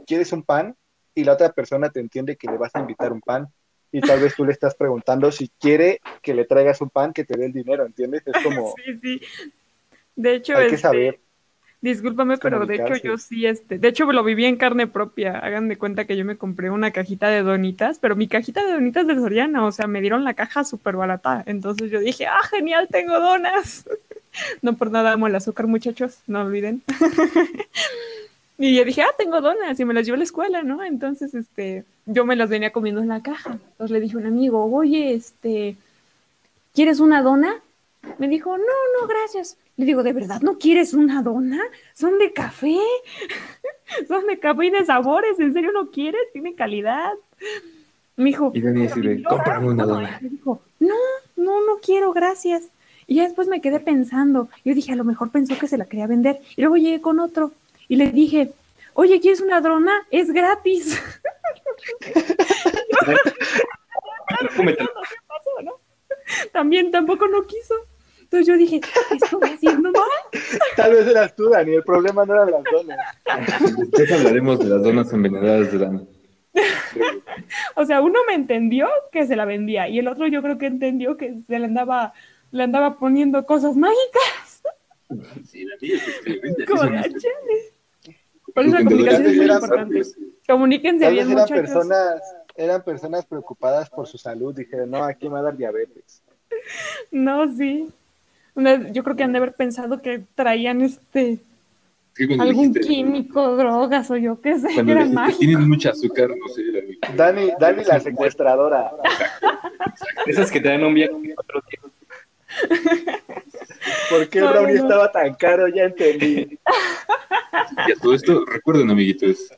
¿quieres un pan? Y la otra persona te entiende que le vas a invitar un pan, y tal vez tú le estás preguntando si quiere que le traigas un pan, que te dé el dinero, ¿entiendes? Es como... Sí. De hecho, hay que saber. Discúlpame, pero de hecho yo sí, de hecho lo viví en carne propia. Hagan de cuenta que yo me compré una cajita de donitas, pero mi cajita de donitas de Soriana, o sea, me dieron la caja súper barata. Entonces yo dije, ¡ah, genial, tengo donas! No por nada amo el azúcar, muchachos, no olviden. Y yo dije, ¡ah, tengo donas! Y me las llevé a la escuela, ¿no? Entonces, yo me las venía comiendo en la caja. Entonces le dije a un amigo, oye, ¿quieres una dona? Me dijo, no, gracias. Le digo, ¿de verdad no quieres una dona? Son de café, son de café y de sabores, ¿en serio no quieres? Tiene calidad. Me dijo, y Dani dice, cómprame una dona. Me dijo, no quiero, gracias. Y ya después me quedé pensando. Yo dije, a lo mejor pensó que se la quería vender. Y luego llegué con otro y le dije, oye, ¿quieres una dona? Es gratis. ¿Qué pasó, no? También tampoco no quiso. Entonces yo dije, ¿esto va haciendo mal? Tal vez eras tú, Dani, el problema no eran las donas. Después hablaremos de las donas envenenadas de Dani. O sea, uno me entendió que se la vendía, y el otro yo creo que entendió que se le andaba poniendo cosas mágicas. Sí, la mía es excelente. Por eso la comunicación es muy importante. Comuníquense bien, muchachos. Eran personas preocupadas por su salud, dijeron, no, aquí me va a dar diabetes. No, sí. Yo creo que han de haber pensado que traían algún químico, drogas o yo qué sé, que era mágico. Tienen mucho azúcar, no sé. Dani la secuestradora. Esas que te dan un viaje otro tiempo. ¿Por qué el brownie estaba tan caro? Ya entendí. Y a todo esto, recuerden, amiguitos,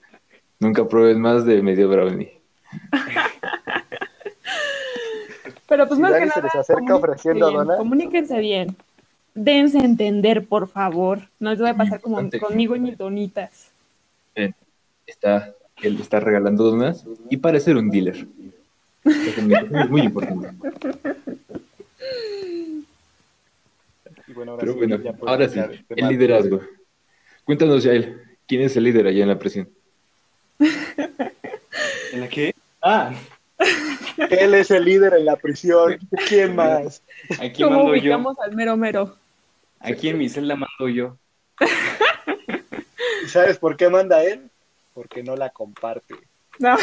nunca prueben más de medio brownie. Pero pues más que nada, comuníquense bien, dense a entender, por favor, no les voy a pasar como conmigo y mis donitas. Él está regalando donas y parecer un dealer. La comunicación es muy importante. Y bueno, ahora pero sí, bueno, ahora sí, el liderazgo. Cuéntanos, Yael, ¿quién es el líder allá en la prisión? ¿En la qué? Ah, él es el líder en la prisión. ¿Quién más? Aquí ¿cómo mando ubicamos yo? Al mero mero. Aquí en mi celda mando yo. ¿Y sabes por qué manda él? Porque no la comparte. No.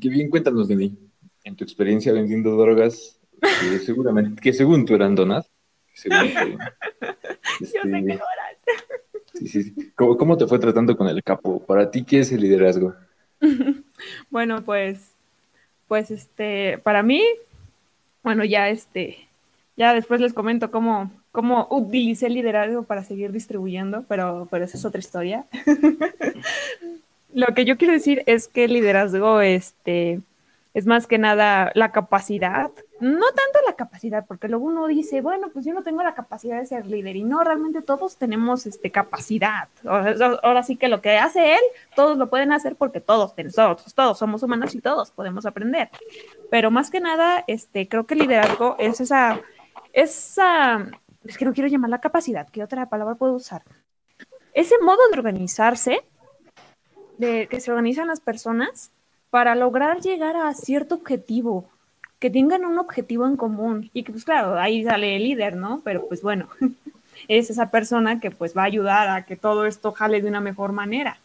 que bien, cuéntanos, Dani, en tu experiencia vendiendo drogas, seguramente, que según tú eran donas. Yo sé que no eran. Sí. ¿Cómo te fue tratando con el capo? ¿Para ti qué es el liderazgo? Bueno, pues para mí, bueno, ya después les comento cómo utilicé el liderazgo para seguir distribuyendo, pero esa es otra historia. Lo que yo quiero decir es que el liderazgo, es más que nada la capacidad, no tanto la capacidad, porque luego uno dice, bueno, pues yo no tengo la capacidad de ser líder, y no, realmente todos tenemos capacidad. Ahora sí que lo que hace él, todos lo pueden hacer porque todos somos humanos y todos podemos aprender. Pero más que nada, creo que el liderazgo es es que no quiero llamar la capacidad, ¿qué otra palabra puedo usar? Ese modo de organizarse, de que se organizan las personas para lograr llegar a cierto objetivo, que tengan un objetivo en común, y que pues claro, ahí sale el líder, ¿no? Pero pues bueno, es esa persona que pues va a ayudar a que todo esto jale de una mejor manera.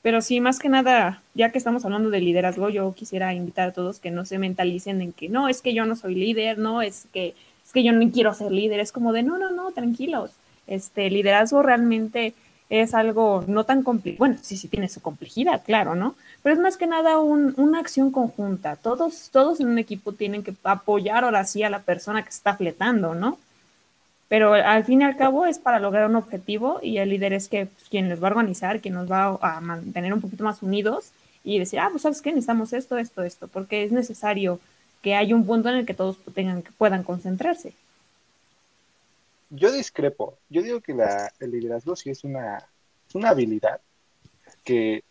Pero sí, más que nada, ya que estamos hablando de liderazgo, yo quisiera invitar a todos que no se mentalicen en que no, es que yo no soy líder, no, es que yo no quiero ser líder, es como de no, tranquilos, liderazgo realmente es algo no tan complejo, bueno, sí tiene su complejidad, claro, ¿no? Pero es más que nada una acción conjunta, todos en un equipo tienen que apoyar ahora sí a la persona que está fletando, ¿no? Pero al fin y al cabo es para lograr un objetivo, y el líder es quien les va a organizar, quien nos va a mantener un poquito más unidos y decir, pues ¿sabes qué? Necesitamos esto, porque es necesario que haya un punto en el que todos puedan concentrarse. Yo discrepo. Yo digo que el liderazgo sí es una habilidad que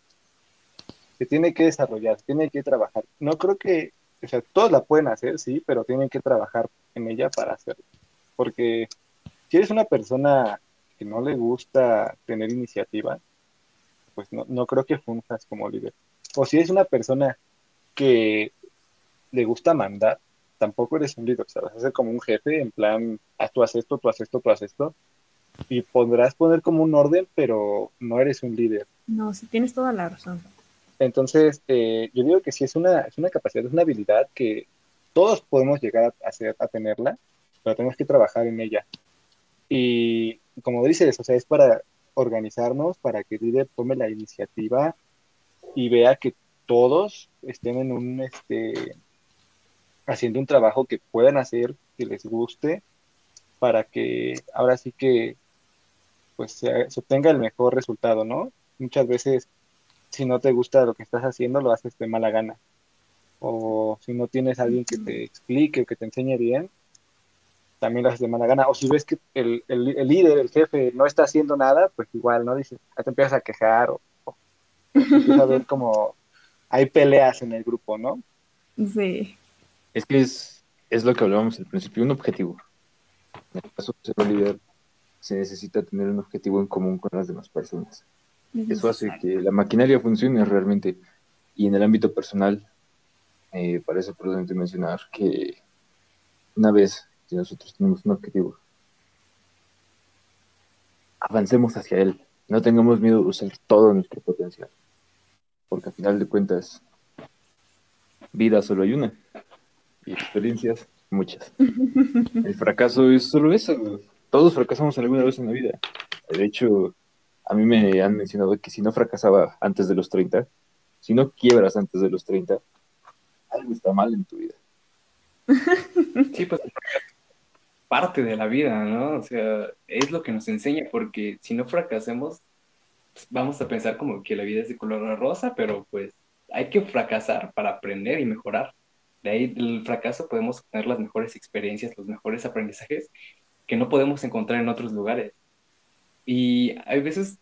tiene que desarrollar, tiene que trabajar. No creo que, o sea, todos la pueden hacer, sí, pero tienen que trabajar en ella para hacerlo. Porque si eres una persona que no le gusta tener iniciativa, pues no creo que funjas como líder. O si eres una persona que le gusta mandar, tampoco eres un líder, ¿sabes? Hacer como un jefe, en plan, tú haces esto, tú haces esto, tú haces esto, y podrás poner como un orden, pero no eres un líder. No, sí, tienes toda la razón. Entonces, yo digo que sí, es una capacidad, es una habilidad que todos podemos llegar a tenerla, pero tenemos que trabajar en ella. Y como dices, o sea, es para organizarnos, para que el líder tome la iniciativa y vea que todos estén en un... haciendo un trabajo que puedan hacer, que les guste, para que ahora sí que pues se obtenga el mejor resultado, ¿no? Muchas veces, si no te gusta lo que estás haciendo, lo haces de mala gana. O si no tienes a alguien que te explique o que te enseñe bien, también lo haces de mala gana. O si ves que el líder, el jefe, no está haciendo nada, pues igual, ¿no? Dices, ahí te empiezas a quejar o empiezas a ver como hay peleas en el grupo, ¿no? Sí. Es que es lo que hablábamos al principio, un objetivo. En el caso de ser un líder, se necesita tener un objetivo en común con las demás personas. Eso hace que la maquinaria funcione realmente. Y en el ámbito personal, parece prudente mencionar que una vez que nosotros tenemos un objetivo, avancemos hacia él. No tengamos miedo de usar todo nuestro potencial. Porque al final de cuentas, vida solo hay una. Y experiencias, muchas. El fracaso es solo eso. Todos fracasamos alguna vez en la vida. De hecho, a mí me han mencionado que si no fracasaba antes de los 30, si no quiebras antes de los 30, algo está mal en tu vida. Sí, pues parte de la vida, ¿no? O sea, es lo que nos enseña, porque si no fracasemos, pues vamos a pensar como que la vida es de color rosa, pero pues hay que fracasar para aprender y mejorar. De ahí del fracaso podemos obtener las mejores experiencias, los mejores aprendizajes que no podemos encontrar en otros lugares. Y hay veces,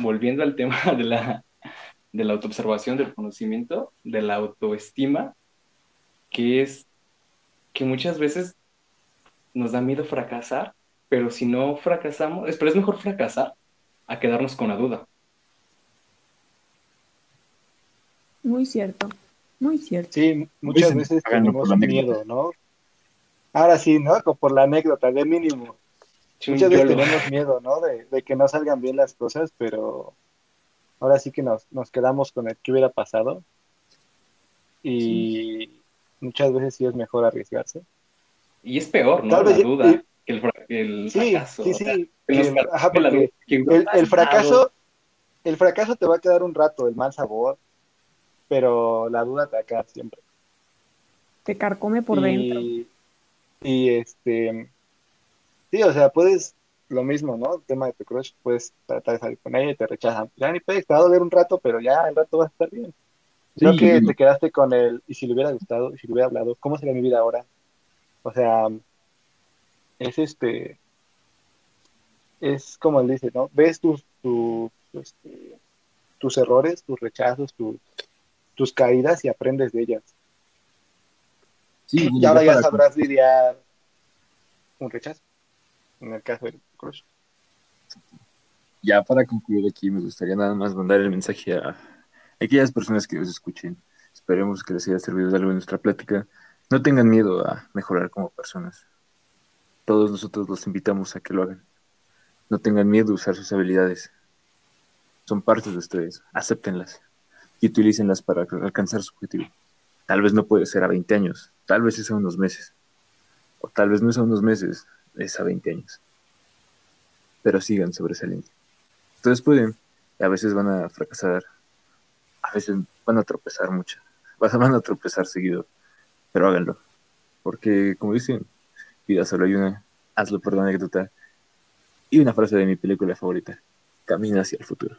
volviendo al tema de la autoobservación, del conocimiento, de la autoestima, que es que muchas veces nos da miedo fracasar, pero si no fracasamos, pero es mejor fracasar a quedarnos con la duda. Muy cierto. Muy cierto. Sí, muchas veces tenemos miedo, ¿no? Ahora sí, ¿no? Por la anécdota, de mínimo. Muchas veces tenemos miedo, ¿no? De que no salgan bien las cosas, pero ahora sí que nos quedamos con el que hubiera pasado. y muchas veces sí es mejor arriesgarse. Y es peor, ¿no? La duda que el fracaso. Sí, sí, sí. El fracaso te va a quedar un rato, el mal sabor, pero la duda te va a quedar siempre. Te carcome por dentro. Y sí, o sea, puedes, lo mismo, ¿no? El tema de tu crush, puedes tratar de salir con ella y te rechazan. Ya ni puedes, te va a doler un rato, pero ya el rato vas a estar bien. Creo que te quedaste con el, y si le hubiera gustado, y si le hubiera hablado, ¿cómo sería mi vida ahora? O sea, es es como él dice, ¿no? Ves tus errores, tus rechazos, tus caídas y aprendes de ellas. Sí, y ahora ya sabrás lidiar un rechazo, en el caso del crush. Ya para concluir aquí, me gustaría nada más mandar el mensaje a aquellas personas que nos escuchen. Esperemos que les haya servido de algo en nuestra plática. No tengan miedo a mejorar como personas. Todos nosotros los invitamos a que lo hagan. No tengan miedo a usar sus habilidades. Son partes de ustedes. Acéptenlas y utilícenlas para alcanzar su objetivo. Tal vez no puede ser a 20 años. Tal vez es a unos meses. O tal vez no es a unos meses, es a 20 años. Pero sigan sobre esa línea. Ustedes pueden. A veces van a fracasar. A veces van a tropezar mucho. Van a tropezar seguido. Pero háganlo. Porque, como dicen, vida solo hay una. Hazlo por la anécdota. Y una frase de mi película favorita. Camina hacia el futuro.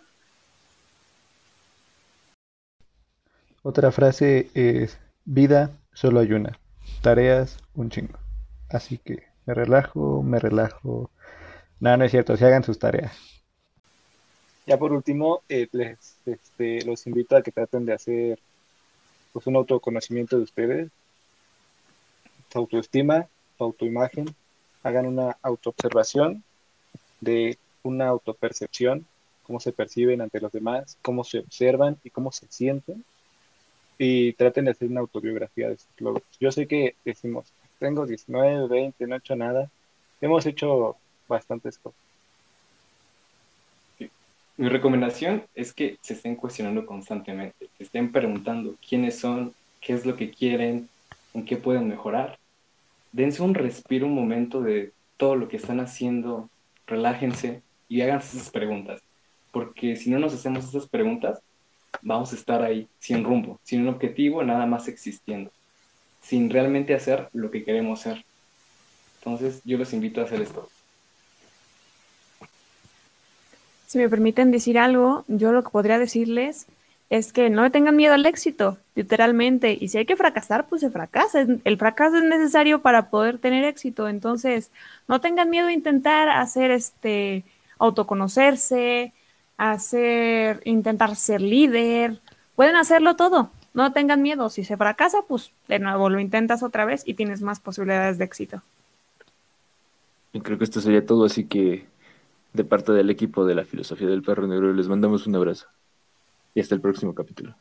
Otra frase es, vida solo hay una, tareas un chingo. Así que me relajo. No es cierto, si hagan sus tareas. Ya por último, les los invito a que traten de hacer pues un autoconocimiento de ustedes, su autoestima, su autoimagen. Hagan una autoobservación, de una autopercepción, cómo se perciben ante los demás, cómo se observan y cómo se sienten. Y traten de hacer una autobiografía de sus logros. Yo sé que decimos, tengo 19, 20, no he hecho nada. Hemos hecho bastantes cosas. Sí. Mi recomendación es que se estén cuestionando constantemente. Se estén preguntando quiénes son, qué es lo que quieren, en qué pueden mejorar. Dense un respiro, un momento de todo lo que están haciendo. Relájense y háganse esas preguntas. Porque si no nos hacemos esas preguntas, vamos a estar ahí sin rumbo, sin un objetivo, nada más existiendo, sin realmente hacer lo que queremos hacer. Entonces, yo los invito a hacer esto. Si me permiten decir algo, yo lo que podría decirles es que no tengan miedo al éxito, literalmente. Y si hay que fracasar, pues se fracasa. El fracaso es necesario para poder tener éxito. Entonces, no tengan miedo a intentar hacer autoconocerse, intentar ser líder, pueden hacerlo todo, no tengan miedo, si se fracasa, pues de nuevo lo intentas otra vez y tienes más posibilidades de éxito. Y creo que esto sería todo, así que de parte del equipo de La Filosofía del Perro Negro les mandamos un abrazo y hasta el próximo capítulo.